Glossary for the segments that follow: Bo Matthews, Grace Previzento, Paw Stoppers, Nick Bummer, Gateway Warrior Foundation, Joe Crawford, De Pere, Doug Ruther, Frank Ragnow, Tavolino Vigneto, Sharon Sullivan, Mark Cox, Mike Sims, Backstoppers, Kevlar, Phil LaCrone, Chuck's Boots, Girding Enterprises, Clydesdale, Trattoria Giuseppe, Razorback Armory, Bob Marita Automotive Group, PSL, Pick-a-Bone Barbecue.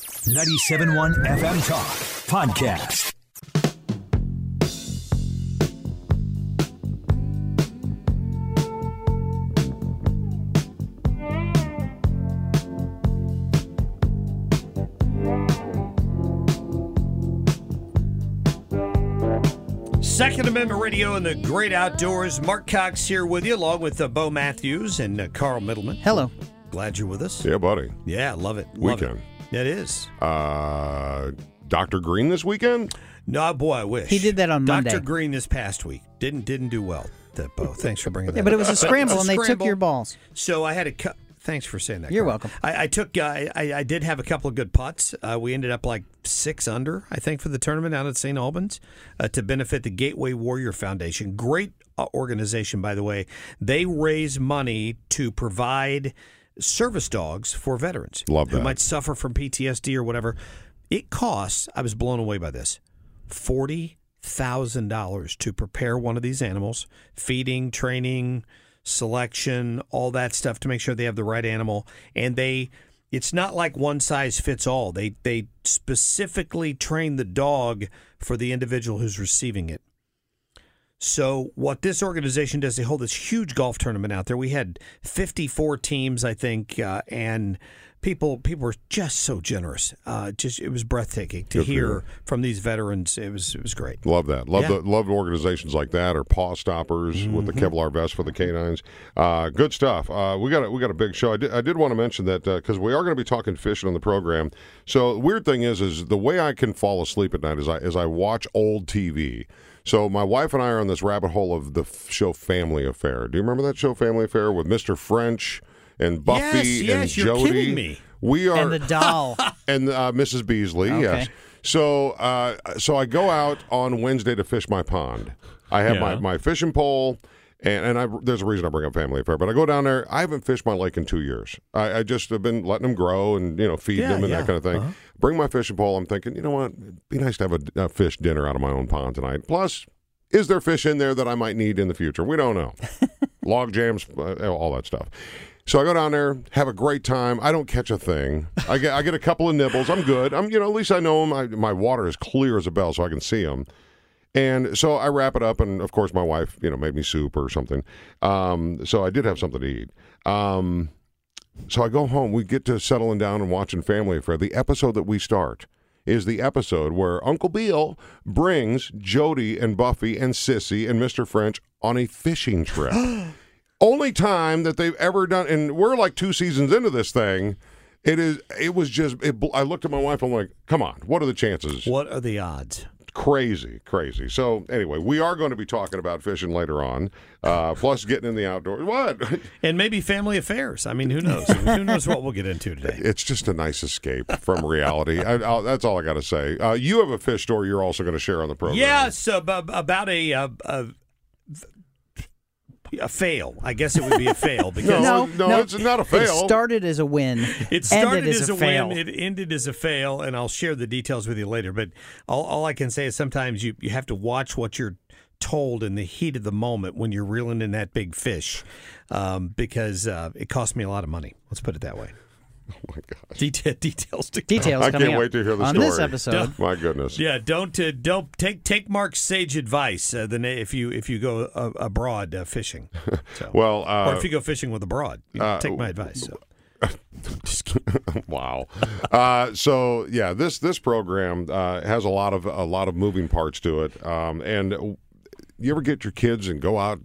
97.1 FM Talk Podcast. Second Amendment Radio and the Great Outdoors. Mark Cox here with you, along with Bo Matthews and Carl Middleman. Hello. Glad you're with us. Yeah, buddy. Yeah, love it. Love weekend. It is. Dr. Green this weekend? No, boy, I wish. He did that on Monday. Dr. Green this past week. Didn't do well, that, Bo. Thanks for bringing that up. Yeah, but it was a scramble, and they took your balls. So I had a cut. Thanks for saying that. You're welcome. I did have a couple of good putts. We ended up like 6 under, I think, for the tournament out at Saint Albans to benefit the Gateway Warrior Foundation. Great organization, by the way. They raise money to provide service dogs for veterans. Love that. Who might suffer from PTSD or whatever. It costs, I was blown away by this, $40,000 to prepare one of these animals, feeding, training, selection, all that stuff to make sure they have the right animal. And it's not like one size fits all. They specifically train the dog for the individual who's receiving it. So what this organization does, they hold this huge golf tournament out there. We had 54 teams, I think, and people were just so generous. It was breathtaking to hear from these veterans. It was great. Love that. Love organizations like that, or Paw Stoppers with the Kevlar vest for the canines. Good stuff. We got a big show. I did want to mention that because we are going to be talking fishing on the program. So the weird thing is the way I can fall asleep at night is I watch old TV. So my wife and I are on this rabbit hole of the show Family Affair. Do you remember that show Family Affair with Mr. French and Buffy and Jody? You're kidding me. We are, and the doll. And Mrs. Beasley, okay. Yes. So I go out on Wednesday to fish my pond. I have my fishing pole, and there's a reason I bring up Family Affair, but I go down there. I haven't fished my lake in 2 years. I just have been letting them grow and feeding them and that kind of thing. Uh-huh. Bring my fishing pole. I'm thinking, you know what? It'd be nice to have a fish dinner out of my own pond tonight. Plus, is there fish in there that I might need in the future? We don't know. Log jams, all that stuff. So I go down there, have a great time. I don't catch a thing. I get a couple of nibbles. I'm good. At least I know them. My water is clear as a bell, so I can see them. And so I wrap it up, and of course my wife, made me soup or something. So I did have something to eat. So I go home. We get to settling down and watching Family Affair. The episode that we start is the episode where Uncle Bill brings Jody and Buffy and Sissy and Mr. French on a fishing trip. Only time that they've ever done, and we're like 2 seasons into this thing. It was just I looked at my wife, I'm like, come on, what are the chances? What are the odds? Crazy. So anyway, we are going to be talking about fishing later on, plus getting in the outdoors. What? And maybe Family Affairs. Who knows? Who knows what we'll get into today? It's just a nice escape from reality. That's all I got to say. You have a fish story you're also going to share on the program. Yes, about a fail. I guess it would be a fail. Because no, it's not a fail. It started as a win. It started as a fail. Win. It ended as a fail, and I'll share the details with you later. But all I can say is sometimes you have to watch what you're told in the heat of the moment when you're reeling in that big fish, because it cost me a lot of money. Let's put it that way. Oh, my gosh. Details to come. Details coming up. I can't wait to hear the story. On this episode. My goodness. Yeah, don't take Mark's sage advice if you go abroad fishing. So. Well, or if you go fishing with abroad, take my advice. So. Just kidding. Wow. This program has a lot of moving parts to it. And you ever get your kids and go out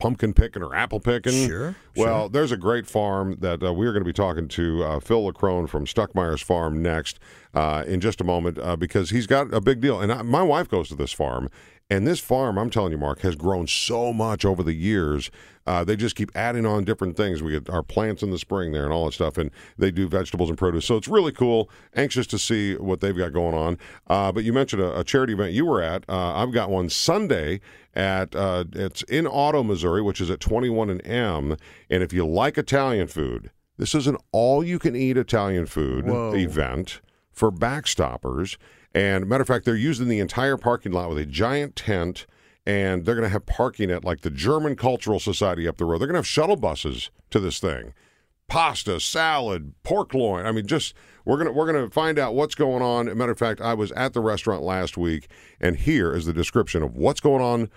pumpkin picking or apple picking? Sure. Well, sure. There's a great farm that we're going to be talking to Phil LaCrone from Stuckmeyer's Farm next in just a moment because he's got a big deal. And my wife goes to this farm. And this farm, I'm telling you, Mark, has grown so much over the years. They just keep adding on different things. We get our plants in the spring there and all that stuff, and they do vegetables and produce. So it's really cool. Anxious to see what they've got going on. But you mentioned a charity event you were at. I've got one Sunday at it's in Otto, Missouri, which is at 21 and M. And if you like Italian food, this is an all-you-can-eat Italian food event for Backstoppers. And matter of fact, they're using the entire parking lot with a giant tent, and they're going to have parking at, like, the German Cultural Society up the road. They're going to have shuttle buses to this thing. Pasta, salad, pork loin. I mean, just we're going to find out what's going on. As a matter of fact, I was at the restaurant last week, and here is the description of what's going on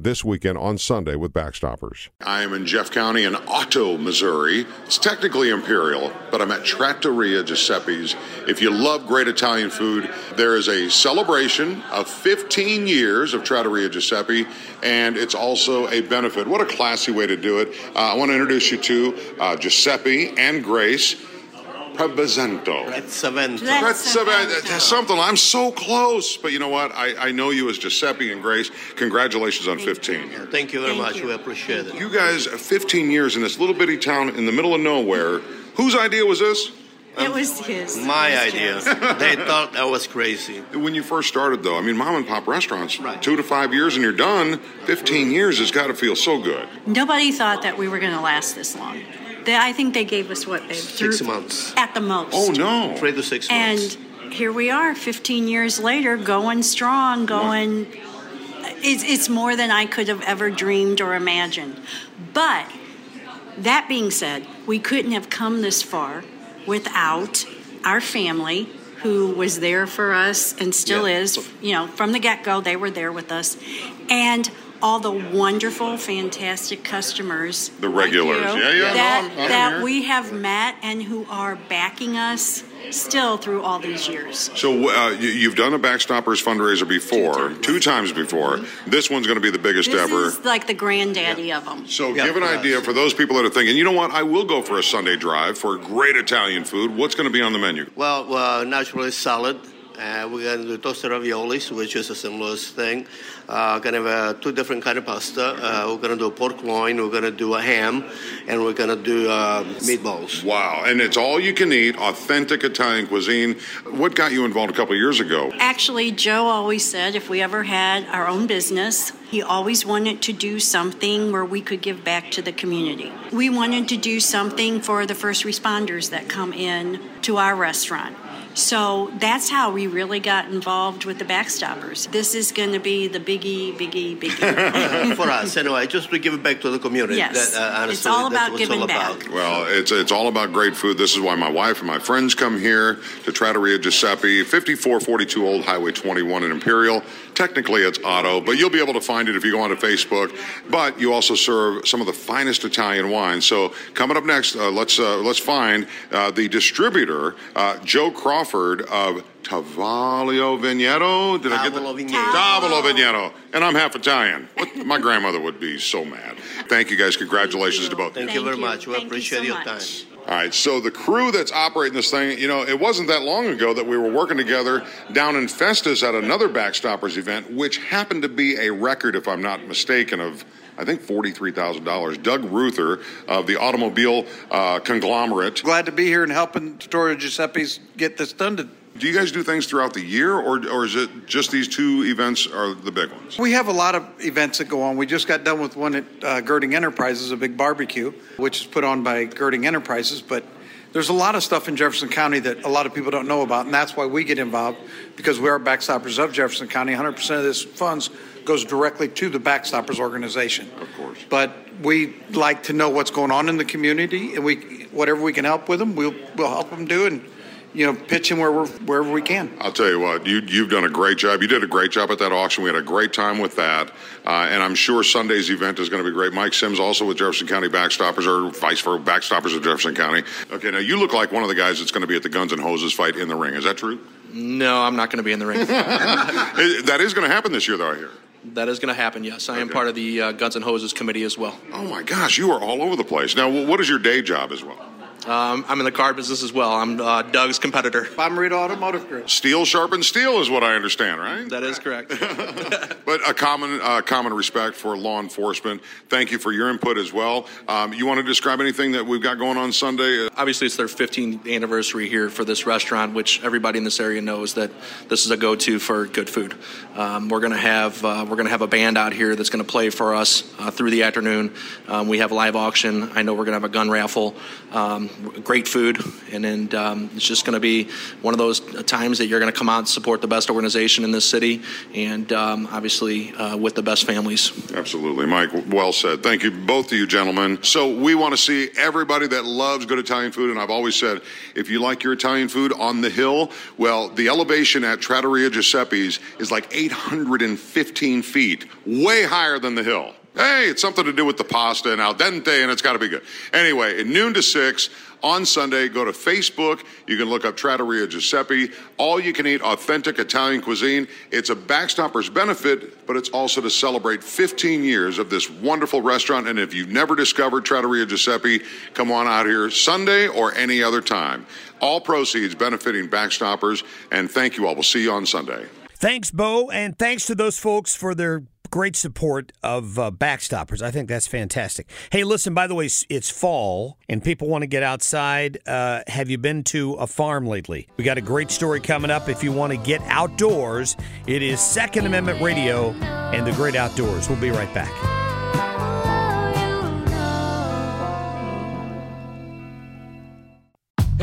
this weekend on Sunday with Backstoppers. I am in Jeff County in Otto, Missouri. It's technically Imperial, but I'm at Trattoria Giuseppe's. If you love great Italian food, there is a celebration of 15 years of Trattoria Giuseppe, and it's also a benefit. What a classy way to do it. I want to introduce you to Giuseppe and Grace Previzento. Previzento. Something. I'm so close. But you know what? I know you as Giuseppe and Grace. Congratulations on 15. Thank you very much. We appreciate it. You guys, 15 years in this little bitty town in the middle of nowhere. Whose idea was this? It was his. My idea. They thought I was crazy. When you first started, though, I mean, mom and pop restaurants, right. 2 to 5 years and you're done. 15 years has got to feel so good. Nobody thought that we were going to last this long. I think they gave us, what, babe? 6 months. At the most. Oh, no. 3 to 6 months. And here we are, 15 years later, going strong, going... It's more than I could have ever dreamed or imagined. But that being said, we couldn't have come this far without our family, who was there for us and still is. You know, from the get-go, they were there with us. And... all the wonderful, fantastic customers. The regulars. Like you, that we have met and who are backing us still through all these years. So you've done a Backstoppers fundraiser before, two times before. Mm-hmm. This one's going to be the biggest ever. This is like the granddaddy of them. So give an idea for those people that are thinking, you know what, I will go for a Sunday drive for great Italian food. What's going to be on the menu? Well, naturally salad. We're going to do toasted raviolis, which is a similar thing. Going to have two different kinds of pasta. We're going to do a pork loin, we're going to do a ham, and we're going to do meatballs. Wow, and it's all you can eat, authentic Italian cuisine. What got you involved a couple of years ago? Actually, Joe always said if we ever had our own business, he always wanted to do something where we could give back to the community. We wanted to do something for the first responders that come in to our restaurant. So that's how we really got involved with the Backstoppers. This is going to be the biggie. For us, anyway, just to give it back to the community. Yes, that, honestly, it's all about giving back. Well, it's all about great food. This is why my wife and my friends come here to Trattoria Giuseppe, 5442 Old Highway 21 in Imperial. Technically, it's Otto, but you'll be able to find it if you go onto Facebook. But you also serve some of the finest Italian wines. So coming up next, let's find the distributor, Joe Crawford, of Tavolino Vigneto. Did I get that? Tavolino Vigneto. And I'm half Italian. My grandmother would be so mad. Thank you, guys. Congratulations to both. Thank you very much. We appreciate your time. All right, so the crew that's operating this thing, you know, it wasn't that long ago that we were working together down in Festus at another Backstoppers event, which happened to be a record, if I'm not mistaken, of I think $43,000. Doug Ruther of the automobile conglomerate. Glad to be here and helping Trattoria Giuseppe's get this done. Do you guys do things throughout the year, or is it just these two events are the big ones? We have a lot of events that go on. We just got done with one at Girding Enterprises, a big barbecue, which is put on by Girding Enterprises, but there's a lot of stuff in Jefferson County that a lot of people don't know about, and that's why we get involved, because we are Backstoppers of Jefferson County. 100% of this funds goes directly to the Backstoppers organization. Of course. But we like to know what's going on in the community, and whatever we can help with them, we'll help them do, and you know, pitch them wherever we can. I'll tell you what, you've done a great job. You did a great job at that auction. We had a great time with that. And I'm sure Sunday's event is going to be great. Mike Sims, also with Jefferson County Backstoppers, or Vice for Backstoppers of Jefferson County. Okay, now you look like one of the guys that's going to be at the Guns and Hoses fight in the ring. Is that true? No, I'm not going to be in the ring. That is going to happen this year, though, I hear. That is going to happen, yes. I am part of the Guns and Hoses Committee as well. Oh, my gosh. You are all over the place. Now, what is your day job as well? I'm in the car business as well. I'm Doug's competitor. Bob Marita Automotive Group. Steel sharpens steel is what I understand, right? That is correct. But a common respect for law enforcement. Thank you for your input as well. You want to describe anything that we've got going on Sunday? Obviously, it's their 15th anniversary here for this restaurant, which everybody in this area knows that this is a go-to for good food. We're gonna have a band out here that's gonna play for us through the afternoon. We have a live auction. I know we're gonna have a gun raffle. Great food, and then it's just going to be one of those times that you're going to come out and support the best organization in this city, and obviously with the best families. Absolutely, Mike. Well said. Thank you, both of you gentlemen. So we want to see everybody that loves good Italian food, and I've always said, if you like your Italian food on the hill, well, the elevation at Trattoria Giuseppe's is like 815 feet, way higher than the hill. Hey, it's something to do with the pasta and al dente, and it's got to be good. Anyway, at noon to 6 on Sunday, go to Facebook. You can look up Trattoria Giuseppe. All you can eat authentic Italian cuisine. It's a Backstoppers benefit, but it's also to celebrate 15 years of this wonderful restaurant. And if you've never discovered Trattoria Giuseppe, come on out here Sunday or any other time. All proceeds benefiting Backstoppers. And thank you all. We'll see you on Sunday. Thanks, Bo, and thanks to those folks for their great support of Backstoppers. I think that's fantastic. Hey, listen, by the way, it's fall and people want to get outside. Have you been to a farm lately? We got a great story coming up. If you want to get outdoors, it is Second Amendment Radio and the Great Outdoors. We'll be right back.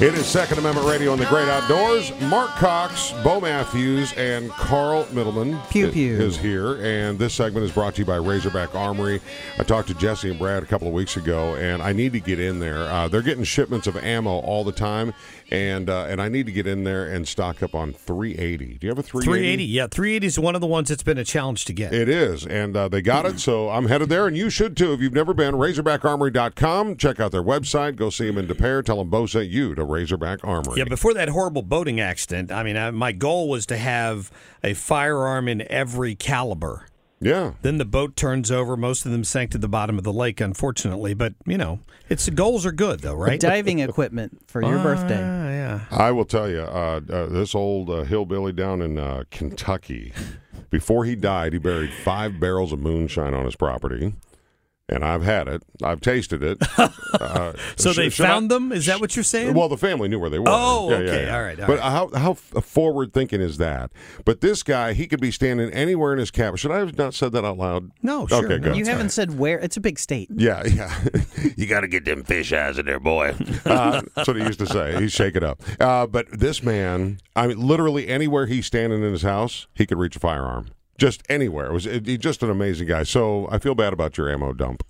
It is Second Amendment Radio and the Great Outdoors. Mark Cox, Bo Matthews, and Carl Middleman is here. And this segment is brought to you by Razorback Armory. I talked to Jesse and Brad a couple of weeks ago, and I need to get in there. They're getting shipments of ammo all the time, and I need to get in there and stock up on 380. Do you have a 380? 380, yeah. 380 is one of the ones that's been a challenge to get. It is, and they got it, so I'm headed there, and you should too. If you've never been, RazorbackArmory.com. Check out their website. Go see them in De Pere. Tell them Bo sent you to Razorback Armory. Yeah, before that horrible boating accident, I mean, my goal was to have a firearm in every caliber. Yeah. Then the boat turns over. Most of them sank to the bottom of the lake, unfortunately. But, you know, the goals are good, though, right? The diving equipment for your birthday. Yeah. I will tell you, this old hillbilly down in Kentucky, before he died, he buried 5 barrels of moonshine on his property. And I've had it. I've tasted it. So they found them? Is that what you're saying? Well, the family knew where they were. Oh, yeah, okay. Yeah. All right. But how forward-thinking is that? But this guy, he could be standing anywhere in his cabin. Should I have not said that out loud? No, sure. Okay, good. You haven't said where. It's a big state. Yeah, yeah. You got to get them fish eyes in there, boy. That's what he used to say. He'd shake it up. But this man, I mean, literally anywhere he's standing in his house, he could reach a firearm. Just anywhere. He's just an amazing guy. So I feel bad about your ammo dump.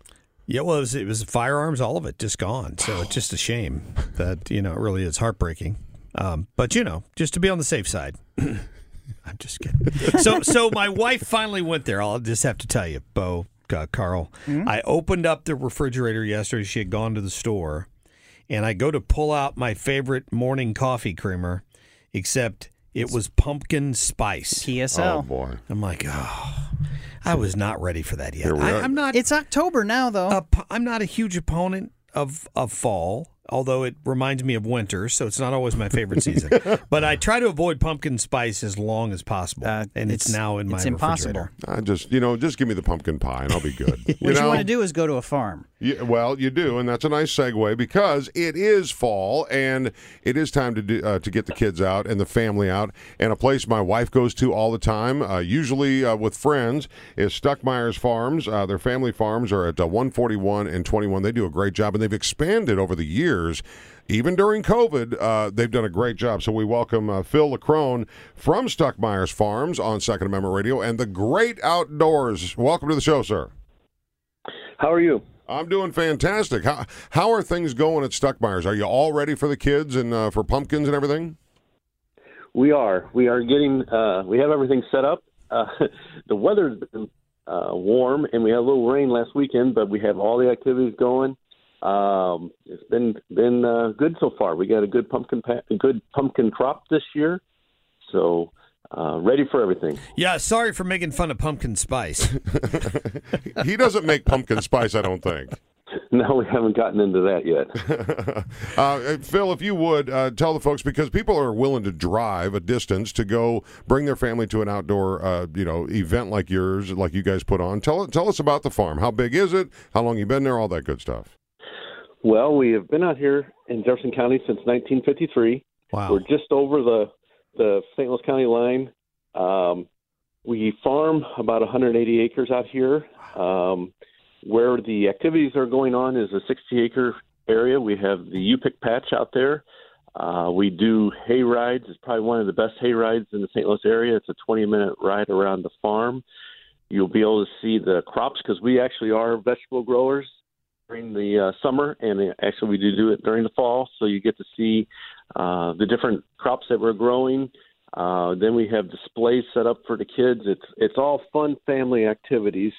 Yeah, well, it was firearms, all of it, just gone. So it's just a shame that, it really is heartbreaking. But, just to be on the safe side. I'm just kidding. So my wife finally went there. I'll just have to tell you, Bo, Carl. Mm-hmm. I opened up the refrigerator yesterday. She had gone to the store. And I go to pull out my favorite morning coffee creamer, except it was pumpkin spice. PSL. Oh, boy. I'm like, I was not ready for that yet. I'm not. It's October now, though. I'm not a huge opponent of fall, although it reminds me of winter, so it's not always my favorite season. But I try to avoid pumpkin spice as long as possible, and it's now in my refrigerator. It's impossible. Just give me the pumpkin pie, and I'll be good. What you want to do is go to a farm. Yeah, well, you do, and that's a nice segue because it is fall, and it is time to get the kids out and the family out. And a place my wife goes to all the time, usually with friends, is Stuckmeyer's Farms. Their family farms are at 141 and 21. They do a great job, and they've expanded over the years. Even during COVID, they've done a great job. So we welcome Phil Lacrone from Stuckmeyer's Farms on Second Amendment Radio and the Great Outdoors. Welcome to the show, sir. How are you? I'm doing fantastic. How are things going at Stuckmeyer's? Are you all ready for the kids and for pumpkins and everything? We are. We are getting. We have everything set up. The weather's been warm, and we had a little rain last weekend, but we have all the activities going. It's been good so far. We got a good pumpkin crop this year, so. Ready for everything. Yeah, sorry for making fun of pumpkin spice. He doesn't make pumpkin spice, I don't think. No, we haven't gotten into that yet. Phil, if you would, tell the folks, because people are willing to drive a distance to go bring their family to an outdoor event like yours, like you guys put on. Tell us about the farm. How big is it? How long you been there? All that good stuff. Well, we have been out here in Jefferson County since 1953. Wow. We're just over the St. Louis County line. We farm about 180 acres out here. Where the activities are going on is a 60-acre area. We have the U-Pick patch out there. We do hay rides. It's probably one of the best hay rides in the St. Louis area. It's a 20-minute ride around the farm. You'll be able to see the crops because we actually are vegetable growers during the summer, and actually we do it during the fall, so you get to see the different crops that we're growing. Then we have displays set up for the kids. It's all fun family activities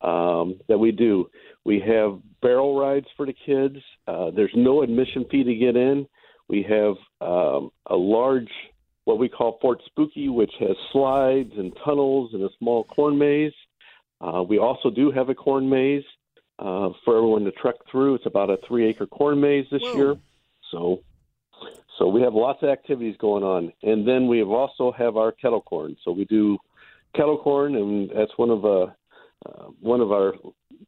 that we do. We have barrel rides for the kids. There's no admission fee to get in. We have a large, what we call Fort Spooky, which has slides and tunnels and a small corn maze. We also do have a corn maze for everyone to trek through. It's about a 3-acre corn maze this year. So we have lots of activities going on. And then we also have our kettle corn. So we do kettle corn, and that's one of our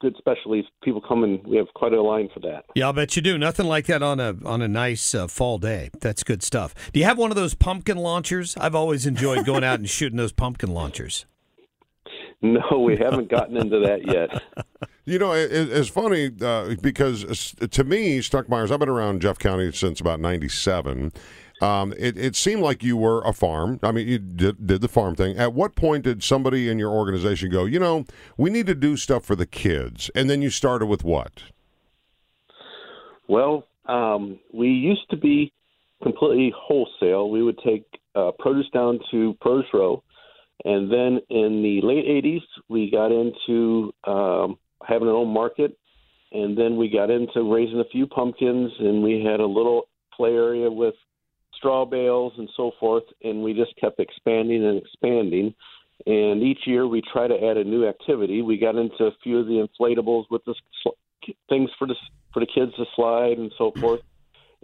good specialties. People come, and we have quite a line for that. Yeah, I'll bet you do. Nothing like that on a nice fall day. That's good stuff. Do you have one of those pumpkin launchers? I've always enjoyed going out and shooting those pumpkin launchers. No, we haven't gotten into that yet. You know, it's funny because to me, Stuckmeyer's, I've been around Jeff County since about 97. It seemed like you were a farm. I mean, you did the farm thing. At what point did somebody in your organization go, we need to do stuff for the kids? And then you started with what? Well, we used to be completely wholesale. We would take produce down to Produce Row. And then in the late 80s, we got into having our own market. And then we got into raising a few pumpkins, and we had a little play area with straw bales and so forth. And we just kept expanding and expanding. And each year we try to add a new activity. We got into a few of the inflatables with the things for the kids to slide and so forth.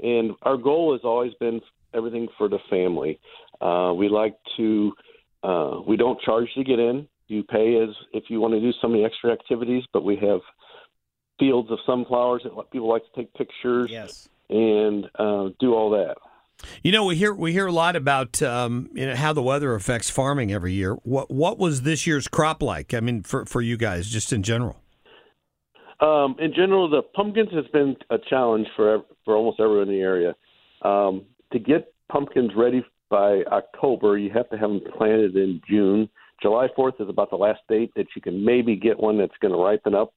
And our goal has always been everything for the family. We like to... we don't charge to get in. You pay as if you want to do some of the extra activities, but we have fields of sunflowers that people like to take pictures and do all that. You know, we hear a lot about how the weather affects farming every year. What was this year's crop like? I mean, for you guys, just in general. In general, the pumpkins has been a challenge for almost everyone in the area. To get pumpkins ready by October, you have to have them planted in June. July 4th is about the last date that you can maybe get one that's going to ripen up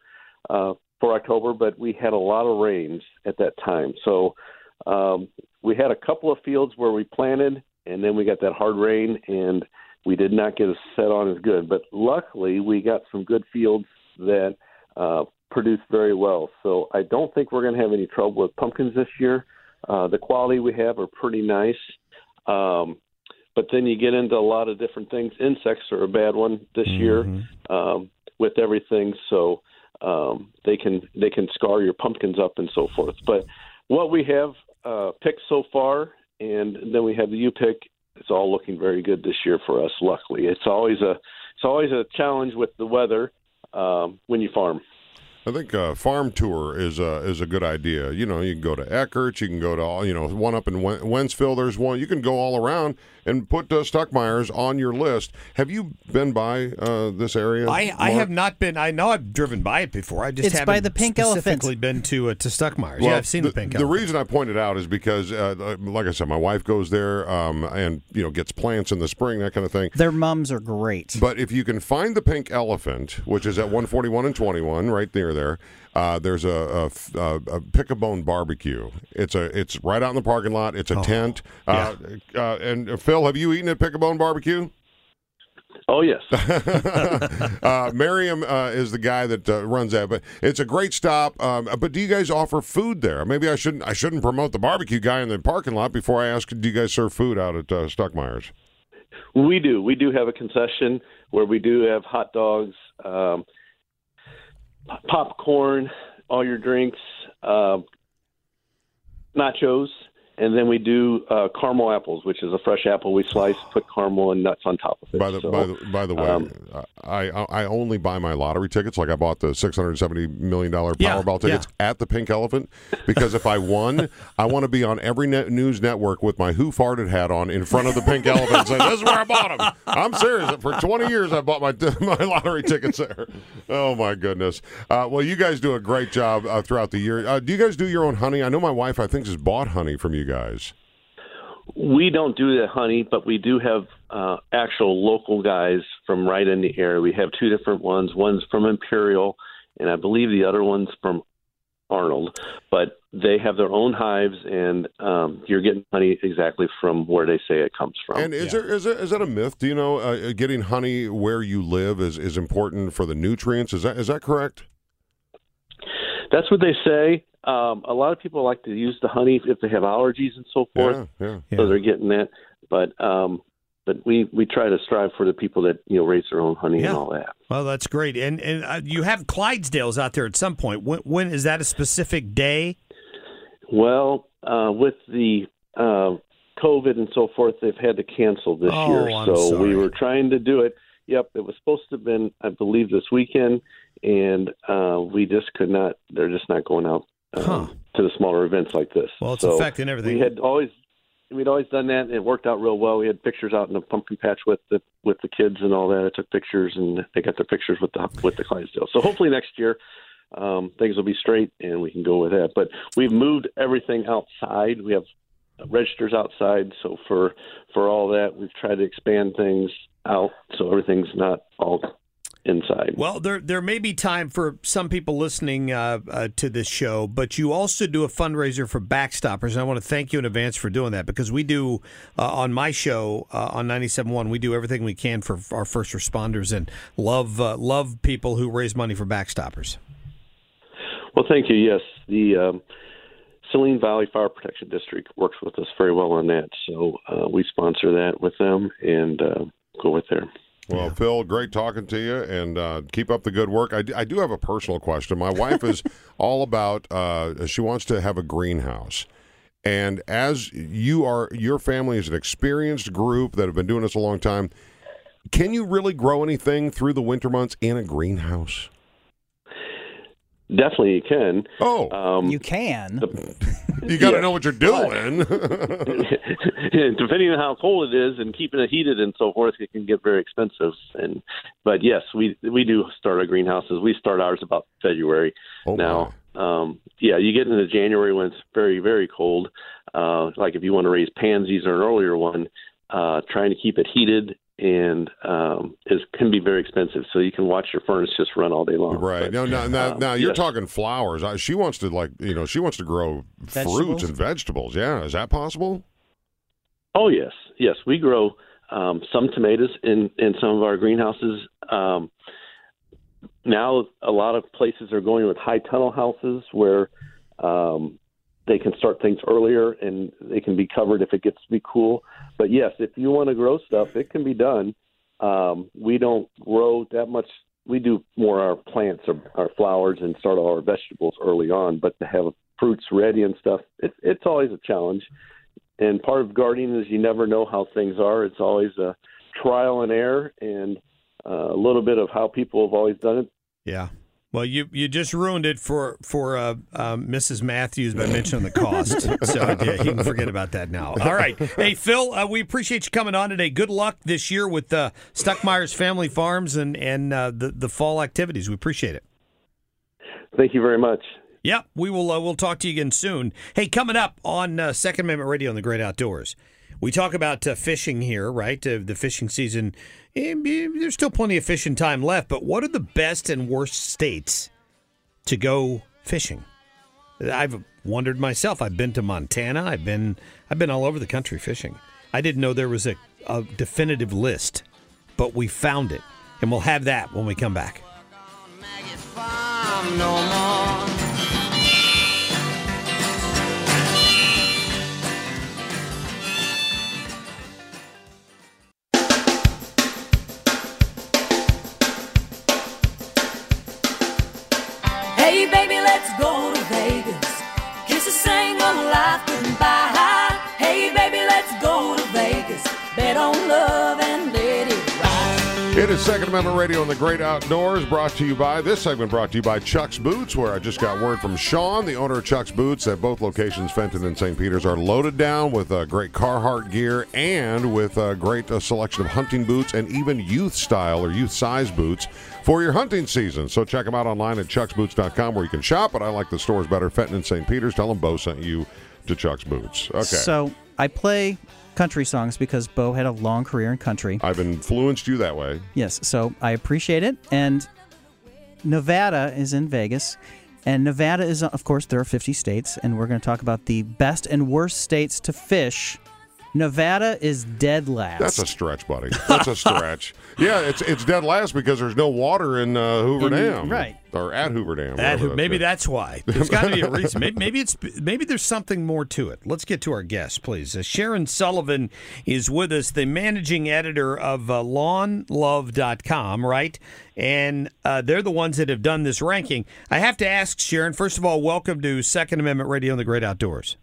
for October, but we had a lot of rains at that time. So we had a couple of fields where we planted, and then we got that hard rain, and we did not get a set on as good. But luckily, we got some good fields that produced very well. So I don't think we're going to have any trouble with pumpkins this year. The quality we have are pretty nice. But then you get into a lot of different things. Insects are a bad one this year with everything, so they can scar your pumpkins up and so forth. But what we have picked so far, and then we have the U-Pick, it's all looking very good this year for us, luckily. It's always a challenge with the weather when you farm. I think a farm tour is a good idea. You know, you can go to Eckert, you can go to all, you know, one up in Wentzville. There's one. You can go all around and put Stuckmeyer's on your list. Have you been by this area? I have not been. I know I've driven by it before. I just haven't by the Pink specifically Elephant. Been to Stuckmeyer's. Well, yeah, I've seen the Pink Elephant. The reason I pointed out is because, like I said, my wife goes there and you know gets plants in the spring, that kind of thing. Their mums are great. But if you can find the Pink Elephant, which is at 141 and 21, right there. There's a Pick-a-Bone Barbecue. It's right out in the parking lot. It's a tent. Yeah. And Phil, have you eaten at Pick-a-Bone Barbecue? Oh, yes. Merriam is the guy that runs that, but it's a great stop. But do you guys offer food there? Maybe I shouldn't promote the barbecue guy in the parking lot before I ask, do you guys serve food out at Stuckmeyer's? We do. We do have a concession where we do have hot dogs, popcorn, all your drinks, nachos, and then we do caramel apples, which is a fresh apple we slice, put caramel and nuts on top of it. By the way, I only buy my lottery tickets, like I bought the $670 million Powerball tickets at the Pink Elephant, because if I won, I want to be on every news network with my Who Farted hat on in front of the Pink Elephant saying, this is where I bought them. I'm serious. For 20 years, I bought my lottery tickets there. Oh, my goodness. Well, you guys do a great job throughout the year. Do you guys do your own honey? I know my wife, I think, has bought honey from you guys. We don't do the honey, but we do have actual local guys from right in the area. We have two different ones. One's from Imperial, and I believe the other one's from Arnold. But they have their own hives, and you're getting honey exactly from where they say it comes from. And is that a myth? Do you know getting honey where you live is important for the nutrients? Is that correct? That's what they say. A lot of people like to use the honey if they have allergies and so forth, so they're getting that. But we try to strive for the people that raise their own honey and all that. Well, that's great. And you have Clydesdales out there at some point. When is that a specific day? Well, with the COVID and so forth, they've had to cancel this year. We were trying to do it. Yep, it was supposed to have been, I believe, this weekend, and we just could not. They're just not going out to the smaller events like this. Well, it's affecting everything. We'd always done that, and it worked out real well. We had pictures out in the pumpkin patch with the kids and all that. I took pictures, and they got their pictures with the Clydesdale. So hopefully next year things will be straight, and we can go with that. But we've moved everything outside. We have registers outside, so for all that, we've tried to expand things out so everything's not all inside. Well, there may be time for some people listening to this show, but you also do a fundraiser for Backstoppers, and I want to thank you in advance for doing that, because we do, on my show, on 97.1, we do everything we can for our first responders and love people who raise money for Backstoppers. Well, thank you. Yes, the Saline Valley Fire Protection District works with us very well on that, so we sponsor that with them and go with there. Well, Phil, great talking to you, and keep up the good work. I do have a personal question. My wife is all about, she wants to have a greenhouse. And as your family is an experienced group that have been doing this a long time, can you really grow anything through the winter months in a greenhouse? Definitely you can. You can. You got to know what you're doing. Depending on how cold it is and keeping it heated and so forth, it can get very expensive. But yes, we do start our greenhouses. We start ours about February now. You get into January when it's very, very cold. Like if you want to raise pansies or an earlier one, trying to keep it heated and it can be very expensive. So you can watch your furnace just run all day long. Right. But, now you're talking flowers. She wants to grow fruits and vegetables. Yeah. Is that possible? Oh, yes. Yes. We grow some tomatoes in some of our greenhouses. Now a lot of places are going with high tunnel houses where they can start things earlier and they can be covered if it gets to be cool. But yes, if you want to grow stuff, it can be done. We don't grow that much. We do more our plants or our flowers and start all our vegetables early on, but to have fruits ready and stuff, it's always a challenge. And part of gardening is you never know how things are. It's always a trial and error and a little bit of how people have always done it. Yeah. Well, you just ruined it for Mrs. Matthews by mentioning the cost. So yeah, you can forget about that now. All right. Hey, Phil, we appreciate you coming on today. Good luck this year with Stuckmeyer's Family Farms and the fall activities. We appreciate it. Thank you very much. Yeah, we will. We'll talk to you again soon. Hey, coming up on Second Amendment Radio on the Great Outdoors, we talk about fishing here, right? The fishing season. There's still plenty of fishing time left, but what are the best and worst states to go fishing? I've wondered myself. I've been to Montana. I've been all over the country fishing. I didn't know there was a definitive list, but we found it, and we'll have that when we come back. No more. Hey, baby, let's go to Vegas. Kiss a single life goodbye. Hey, baby, let's go to Vegas. Bet on love and let it ride. It is Second Amendment Radio on the Great Outdoors, brought to you by Chuck's Boots, where I just got word from Sean, the owner of Chuck's Boots, that both locations, Fenton and St. Peter's, are loaded down with great Carhartt gear and with a great selection of hunting boots and even youth-style or youth-size boots for your hunting season. So check them out online at chucksboots.com, where you can shop, but I like the stores better. Fenton and St. Peter's, tell them Bo sent you to Chuck's Boots. Okay. So I play country songs because Bo had a long career in country. I've influenced you that way. Yes, so I appreciate it. And Nevada is in Vegas. And Nevada is, of course, there are 50 states, and we're going to talk about the best and worst states to fish. Nevada is dead last. That's a stretch, buddy. That's a stretch. Yeah, it's dead last because there's no water in Hoover Dam. Right. Or at Hoover Dam. That's why. There's got to be a reason. Maybe there's something more to it. Let's get to our guest, please. Sharon Sullivan is with us, the managing editor of LawnLove.com, right? And they're the ones that have done this ranking. I have to ask, Sharon, first of all, welcome to Second Amendment Radio and the Great Outdoors.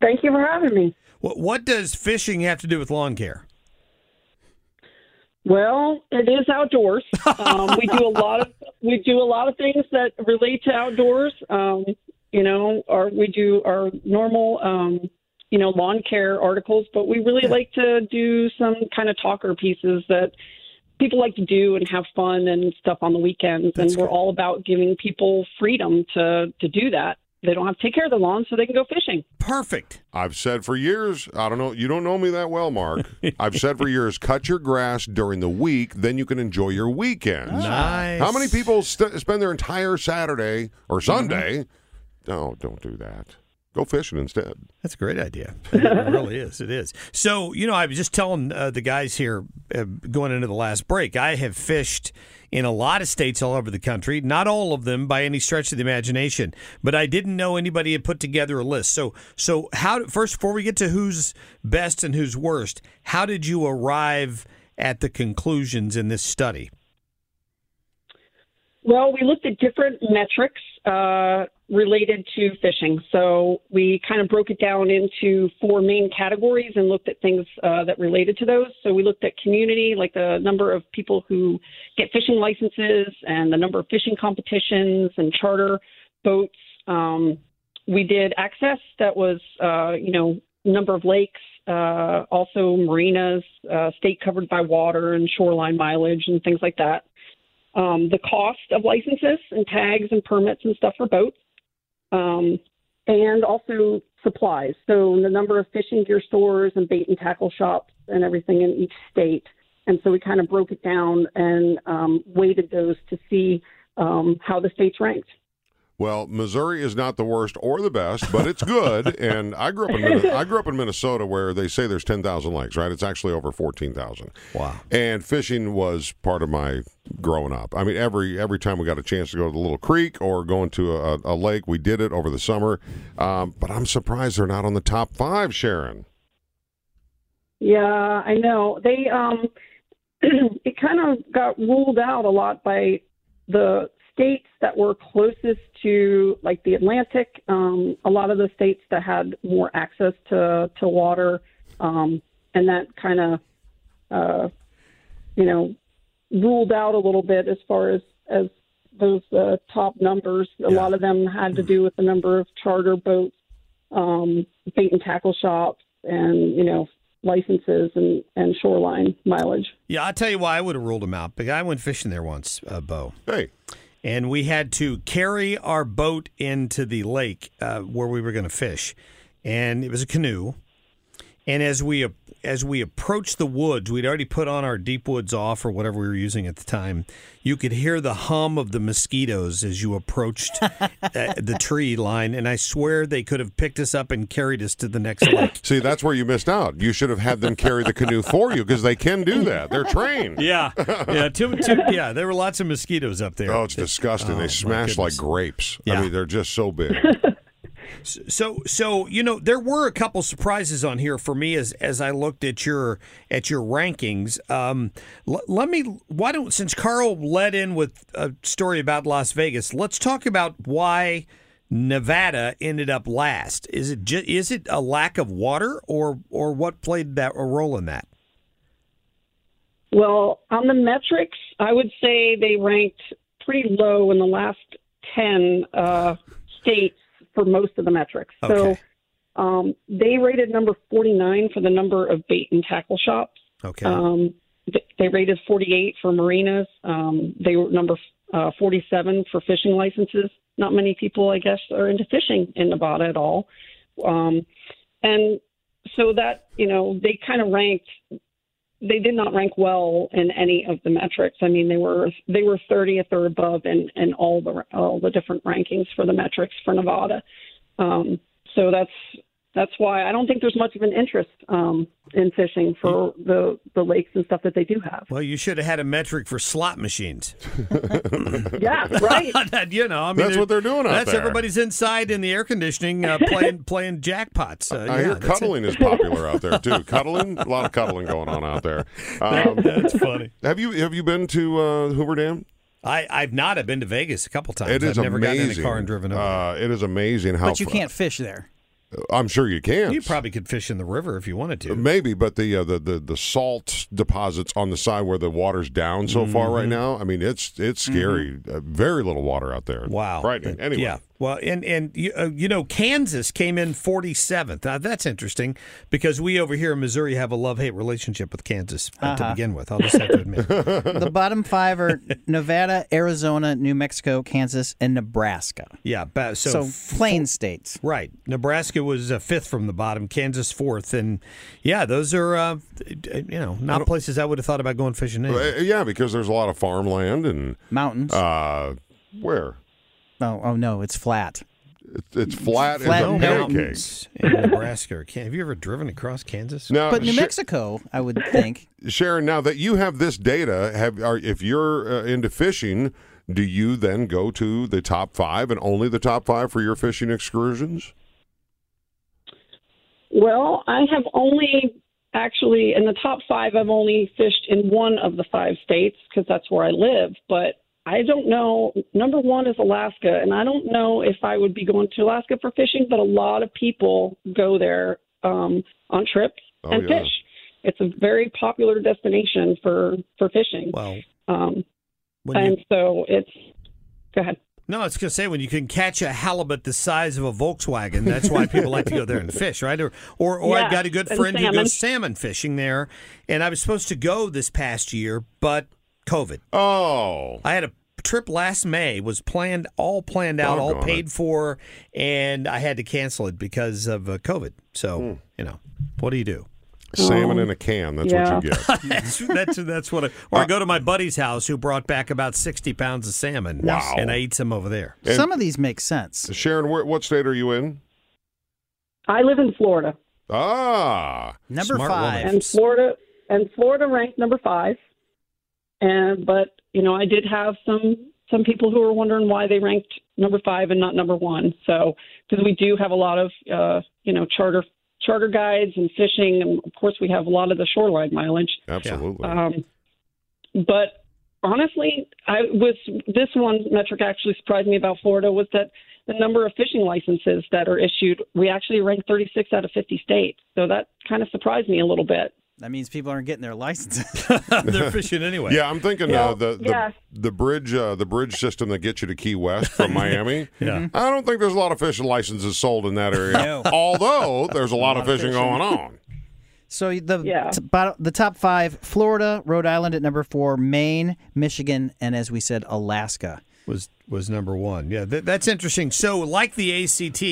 Thank you for having me. What does fishing have to do with lawn care? Well, it is outdoors. We do a lot of things that relate to outdoors. We do our normal, lawn care articles, but we really like to do some kind of talker pieces that people like to do and have fun and stuff on the weekends. That's and we're cool. all about giving people freedom to do that. They don't have to take care of the lawn, so they can go fishing. Perfect. I've said for years, I don't know, you don't know me that well, Mark. I've said for years, cut your grass during the week, then you can enjoy your weekend. Nice. How many people spend their entire Saturday or Sunday? Mm-hmm. No, don't do that. Go fishing instead. That's a great idea. It really is. It is. So, I was just telling the guys here going into the last break, I have fished in a lot of states all over the country, not all of them by any stretch of the imagination, but I didn't know anybody had put together a list. So how, first, before we get to who's best and who's worst, how did you arrive at the conclusions in this study? Well, we looked at different metrics related to fishing. So we kind of broke it down into four main categories and looked at things that related to those. So we looked at community, like the number of people who get fishing licenses and the number of fishing competitions and charter boats. We did access, that was, number of lakes, also marinas, state covered by water and shoreline mileage and things like that. The cost of licenses and tags and permits and stuff for boats, and also supplies. So the number of fishing gear stores and bait and tackle shops and everything in each state. And so we kind of broke it down and weighted those to see how the states ranked. Well, Missouri is not the worst or the best, but it's good. And I grew up in Minnesota, where they say there's 10,000 lakes, right? It's actually over 14,000. Wow! And fishing was part of my growing up. I mean, every time we got a chance to go to the little creek or going to a lake, we did it over the summer. But I'm surprised they're not on the top five, Sharon. Yeah, I know. They it kind of got ruled out a lot by the states that were closest to, like, the Atlantic, a lot of the states that had more access to water, and that kind of, ruled out a little bit as far as those top numbers. A lot of them had to do with the number of charter boats, bait and tackle shops, and, you know, licenses and shoreline mileage. Yeah, I'll tell you why I would have ruled them out. But I went fishing there once, Bo. Hey. And we had to carry our boat into the lake where we were going to fish. And it was a canoe. And as we approached the woods, we'd already put on our deep woods off or whatever we were using at the time. You could hear the hum of the mosquitoes as you approached the tree line, and I swear they could have picked us up and carried us to the next lake. See, that's where you missed out. You should have had them carry the canoe for you because they can do that. They're trained. Yeah, there were lots of mosquitoes up there. Oh, it's disgusting. They smash like grapes. Yeah. I mean, they're just so big. So you know, there were a couple surprises on here for me as I looked at your rankings. Since Carl led in with a story about Las Vegas, let's talk about why Nevada ended up last. Is it a lack of water or what played a role in that? Well, on the metrics, I would say they ranked pretty low in the last 10 states for most of the metrics. Okay. So they rated number 49 for the number of bait and tackle shops. Okay. They rated 48 for marinas. They were number 47 for fishing licenses. Not many people, I guess, are into fishing in Nevada at all. And so that, you know, they kind of ranked, they did not rank well in any of the metrics. I mean, they were 30th or above in all the different rankings for the metrics for Nevada. So that's why I don't think there's much of an interest in fishing for the lakes and stuff that they do have. Well, you should have had a metric for slot machines. Yeah, right. You know, I mean, that's what they're doing out there. Everybody's inside in the air conditioning playing jackpots. I hear cuddling is popular out there too. Cuddling, a lot of cuddling going on out there. That's funny. Have you been to Hoover Dam? I've not. I've been to Vegas a couple times. I've never gotten in a car and driven over. It is amazing how. But you can't fish there. I'm sure you can. You probably could fish in the river if you wanted to. Maybe, but the salt deposits on the side where the water's down so far right now, I mean, it's scary. Very little water out there. Wow. Frightening. Anyway. Yeah. Well, and you know, Kansas came in 47th. Now, that's interesting because we over here in Missouri have a love-hate relationship with Kansas to begin with. I'll just have to admit. The bottom five are Nevada, Arizona, New Mexico, Kansas, and Nebraska. Yeah. So plain states. Right. Nebraska was fifth from the bottom, Kansas fourth. And, yeah, those are, you know, not places I would have thought about going fishing in. Yeah, because there's a lot of farmland and mountains. Where? Oh no! It's flat. It's flat as a pancake. In Nebraska. Have you ever driven across Kansas? No, but New Mexico, I would think. Sharon, now that you have this data, if you're into fishing, do you then go to the top five and only the top five for your fishing excursions? Well, I have only actually in the top five. I've only fished in one of the five states because that's where I live, but. I don't know. Number one is Alaska, and I don't know if I would be going to Alaska for fishing, but a lot of people go there on trips and fish. It's a very popular destination for fishing. Well, go ahead. No, I was going to say, when you can catch a halibut the size of a Volkswagen, that's why people like to go there and fish, right? Or I've got a good friend who goes salmon fishing there, and I was supposed to go this past year, but COVID. Oh. I had a trip last May, was planned, all planned out, all paid for, and I had to cancel it because of COVID. So, you know, what do you do? Salmon in a can, that's what you get. that's what I go to my buddy's house who brought back about 60 pounds of salmon. Wow. And I eat some over there. And some of these make sense. Sharon, what state are you in? I live in Florida. Ah. Number five. And Florida ranked number five. But, you know, I did have some people who were wondering why they ranked number five and not number one. So, because we do have a lot of, you know, charter guides and fishing. And, of course, we have a lot of the shoreline mileage. Absolutely. But, honestly, this one metric actually surprised me about Florida was that the number of fishing licenses that are issued, we actually ranked 36 out of 50 states. So that kind of surprised me a little bit. That means people aren't getting their licenses. They're fishing anyway. Yeah, I'm thinking the bridge system that gets you to Key West from Miami. Yeah. I don't think there's a lot of fishing licenses sold in that area. No. Although there's a lot of fishing going on. So the top five: Florida, Rhode Island at number 4, Maine, Michigan, and as we said, Alaska was number 1. Yeah, that's interesting. So like the ACT,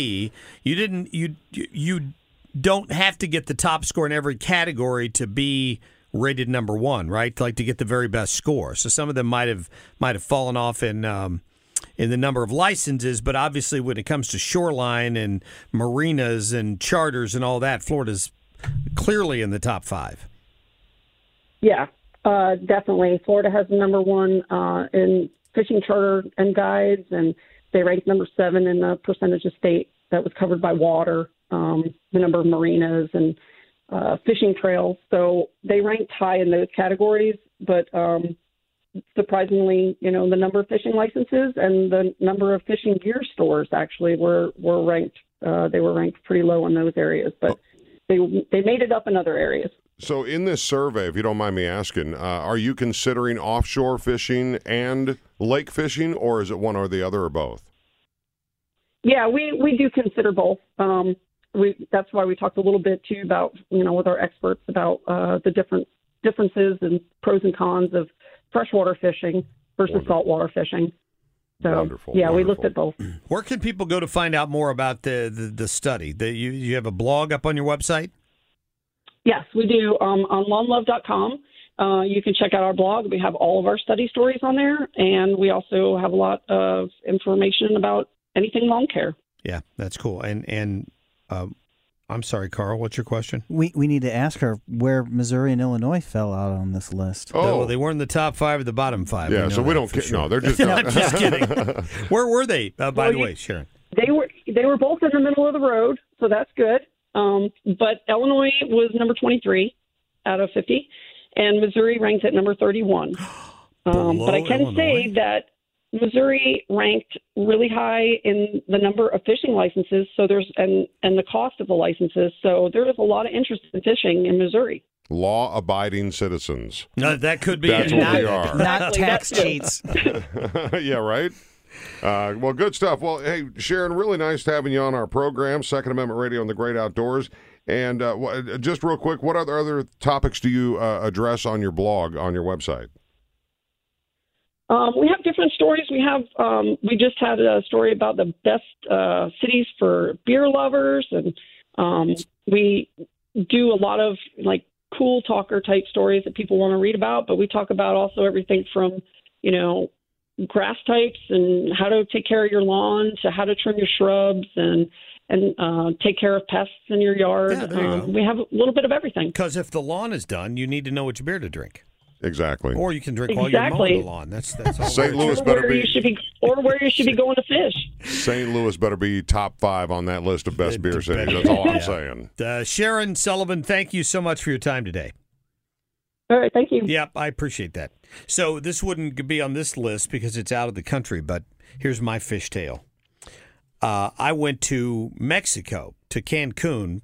you don't have to get the top score in every category to be rated number 1, right? Like to get the very best score. So some of them might have fallen off in the number of licenses, but obviously when it comes to shoreline and marinas and charters and all that, Florida's clearly in the top 5. Yeah, definitely. Florida has the number 1 in fishing charter and guides, and they ranked number 7 in the percentage of state that was covered by water. The number of marinas and fishing trails. So they ranked high in those categories, but surprisingly, the number of fishing licenses and the number of fishing gear stores actually were ranked. They were ranked pretty low in those areas, but they made it up in other areas. So in this survey, if you don't mind me asking, are you considering offshore fishing and lake fishing, or is it one or the other or both? Yeah, we do consider both. That's why we talked a little bit too about with our experts about the differences and pros and cons of freshwater fishing versus saltwater fishing. So wonderful. We looked at both. Where can people go to find out more about the study? You have a blog up on your website? Yes, we do. On LawnLove.com, you can check out our blog. We have all of our study stories on there, and we also have a lot of information about anything lawn care. Yeah, that's cool. And I'm sorry, Carl, what's your question? We need to ask her where Missouri and Illinois fell out on this list. Oh, they weren't in the top 5 or the bottom 5. Yeah, so we don't care. Sure. No, they're just not. I'm just kidding. Where were they, by the way, Sharon? They were both in the middle of the road, so that's good. But Illinois was number 23 out of 50, and Missouri ranked at number 31. But I can say that Missouri ranked really high in the number of fishing licenses, and the cost of the licenses. So there is a lot of interest in fishing in Missouri. Law-abiding citizens. No, that could be. That's what we are. Not tax cheats. Yeah, right. Well, good stuff. Well, hey, Sharon, really nice having you on our program, Second Amendment Radio and the Great Outdoors. And just real quick, what other topics do you address on your blog, on your website? We have different stories. We have we just had a story about the best cities for beer lovers, and we do a lot of like cool talker type stories that people want to read about. But we talk about also everything from grass types and how to take care of your lawn to how to trim your shrubs and take care of pests in your yard. Yeah, you we have a little bit of everything. Because if the lawn is done, you need to know which beer to drink. Exactly. Or you can drink while you're mowing the lawn. That's all. St. Louis better be, or where you should be going to fish. St. Louis better be top 5 on that list of best beer cities. That's all I'm saying. Sharon Sullivan, thank you so much for your time today. All right, thank you. Yep, I appreciate that. So this wouldn't be on this list because it's out of the country, but here's my fish tale. I went to Mexico, to Cancun,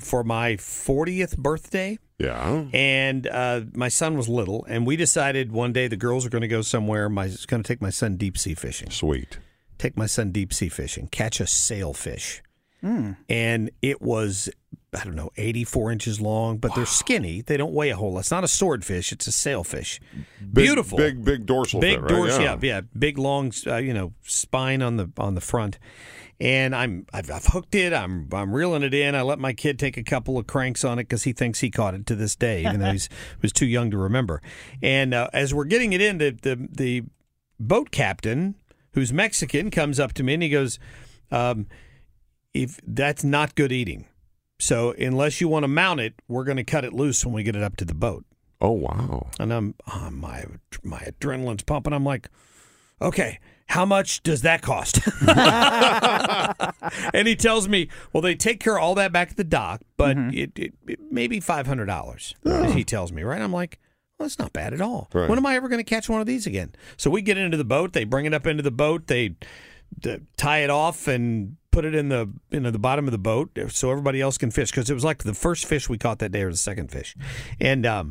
for my 40th birthday. Yeah. And my son was little, and we decided one day the girls are going to go somewhere. It's going to take my son deep sea fishing. Sweet. Take my son deep sea fishing. Catch a sailfish. Mm. And it was, 84 inches long, but they're skinny. They don't weigh a whole lot. It's not a swordfish. It's a sailfish. Big, beautiful. Big dorsal fin, right? Yeah. Big, long, spine on the front. And I've hooked it. I'm reeling it in. I let my kid take a couple of cranks on it because he thinks he caught it to this day, even though he was too young to remember. And as we're getting it in, the boat captain, who's Mexican, comes up to me and he goes, "If that's not good eating. So unless you want to mount it, we're going to cut it loose when we get it up to the boat." Oh, wow. And my adrenaline's pumping. I'm like, okay, how much does that cost? And he tells me, well, they take care of all that back at the dock, but it may be $500, he tells me, right? I'm like, well, that's not bad at all. Right. When am I ever going to catch one of these again? So we get into the boat. They bring it up into the boat. They tie it off and put it in the the bottom of the boat so everybody else can fish, because it was like the first fish we caught that day or the second fish. And I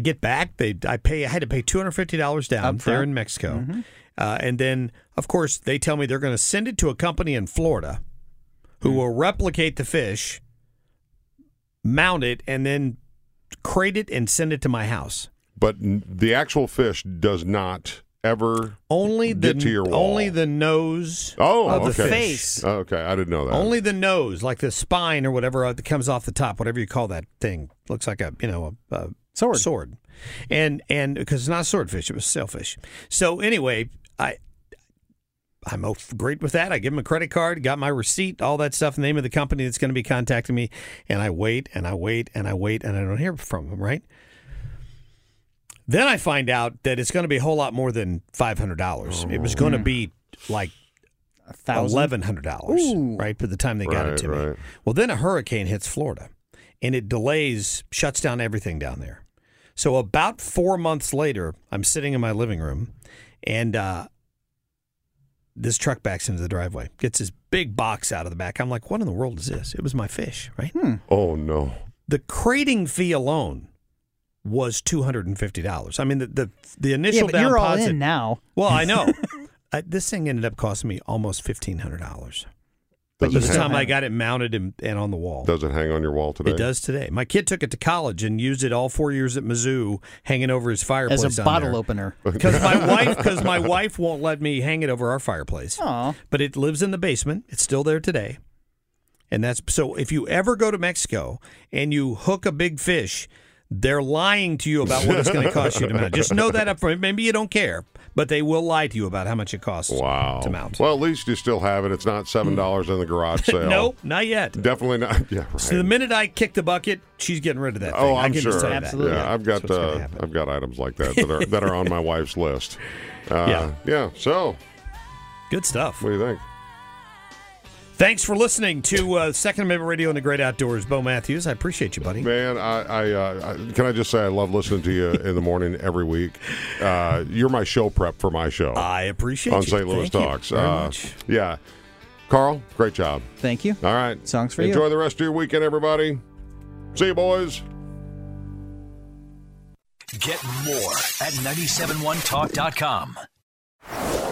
get back. I had to pay $250 down there in Mexico. Mm-hmm. And then, of course, they tell me they're going to send it to a company in Florida who will replicate the fish, mount it, and then crate it and send it to my house. But the actual fish does not ever get to your wall. Only the nose of the face. Oh, okay, I didn't know that. Only the nose, like the spine or whatever that comes off the top, whatever you call that thing. Looks like a sword. And because it's not swordfish, it was sailfish. So anyway, I'm great with that. I give them a credit card, got my receipt, all that stuff, the name of the company that's going to be contacting me, and I wait, and I wait, and I wait, and I don't hear from them, right? Then I find out that it's going to be a whole lot more than $500. It was going to be like $1,100, right, by the time they got it to me. Well, then a hurricane hits Florida, and it shuts down everything down there. So about 4 months later, I'm sitting in my living room, and this truck backs into the driveway, gets this big box out of the back. I'm like, what in the world is this? It was my fish, right? Oh, no. The crating fee alone was $250. I mean, the initial down you're all in now. Well, I know. This thing ended up costing me almost $1,500. But this time I got it mounted and on the wall. Does it hang on your wall today? It does today. My kid took it to college and used it all 4 years at Mizzou, hanging over his fireplace as a bottle opener. Because my wife won't let me hang it over our fireplace. Aww. But it lives in the basement. It's still there today. And that's so. If you ever go to Mexico and you hook a big fish, they're lying to you about what it's going to cost you to mount. Just know that up front. Maybe you don't care, but they will lie to you about how much it costs to mount. Well, at least you still have it. It's not $7 in the garage sale. Nope, not yet. Definitely not. Yeah, right. So the minute I kick the bucket, she's getting rid of that thing. Oh, I'm sure. Absolutely. Yeah, I've got items like that are on my wife's list. Yeah. So good stuff. What do you think? Thanks for listening to Second Amendment Radio and the Great Outdoors. Bo Matthews, I appreciate you, buddy. Man, I can I just say I love listening to you in the morning every week. You're my show prep for my show. I appreciate it. On St. Louis Talks. Thank you very much. Yeah. Carl, great job. Thank you. All right. Songs for you. Enjoy the rest of your weekend, everybody. See you, boys. Get more at 971talk.com.